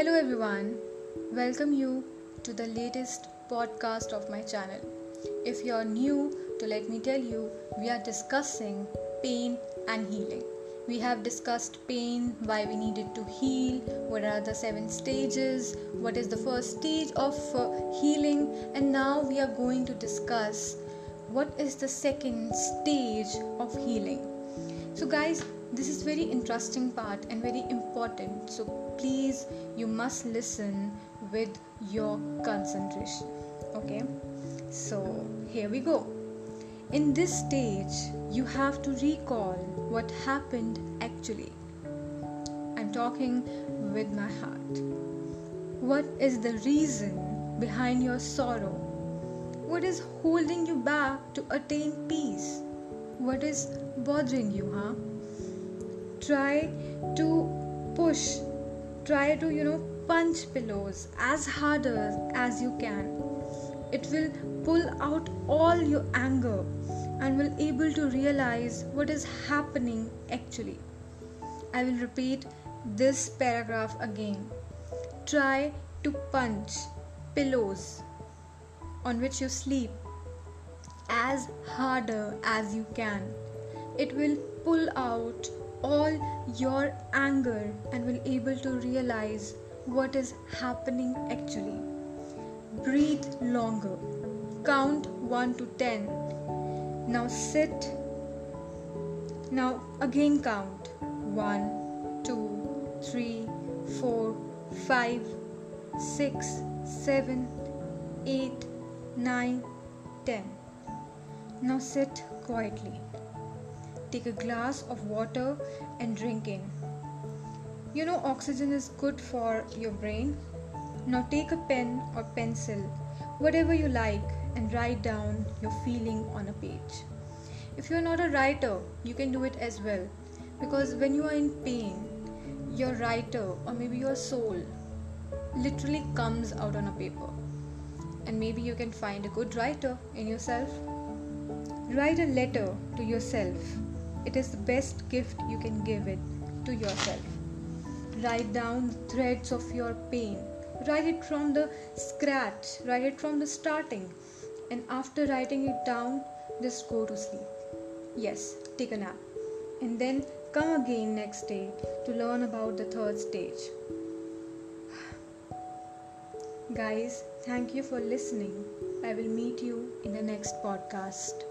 Hello everyone, welcome you to the latest podcast of my channel. If you're new, to let me tell you, we are discussing pain and healing. We have discussed pain, why we needed to heal, what are the 7 stages, what is the first stage of healing, and now we are going to discuss what is the second stage of healing. So guys, this is very interesting part and very important, so please you must listen with your concentration. Okay, so here we go. In this stage you have to recall what happened actually. I'm talking with my heart. What is the reason behind your sorrow? What is holding you back to attain peace? What is bothering you, huh? Try to punch pillows as harder as you can. It will pull out all your anger and will able to realize what is happening actually. I will repeat this paragraph again. Try to punch pillows on which you sleep as harder as you can. It will pull out all your anger and will able to realize what is happening actually. Breathe longer. Count 1 to 10. Now sit. Now again count. 1, 2, 3, 4, 5, 6, 7, 8, 9, 10. Now sit quietly. Take a glass of water and drink in. You know oxygen is good for your brain. Now take a pen or pencil, whatever you like, and write down your feeling on a page. If you are not a writer, you can do it as well, because when you are in pain, your writer or maybe your soul literally comes out on a paper. And maybe you can find a good writer in yourself. Write a letter to yourself. It is the best gift you can give it to yourself. Write down the threads of your pain. Write it from the scratch. Write it from the starting. And after writing it down, just go to sleep. Yes, take a nap. And then come again next day to learn about the third stage. Guys, thank you for listening. I will meet you in the next podcast.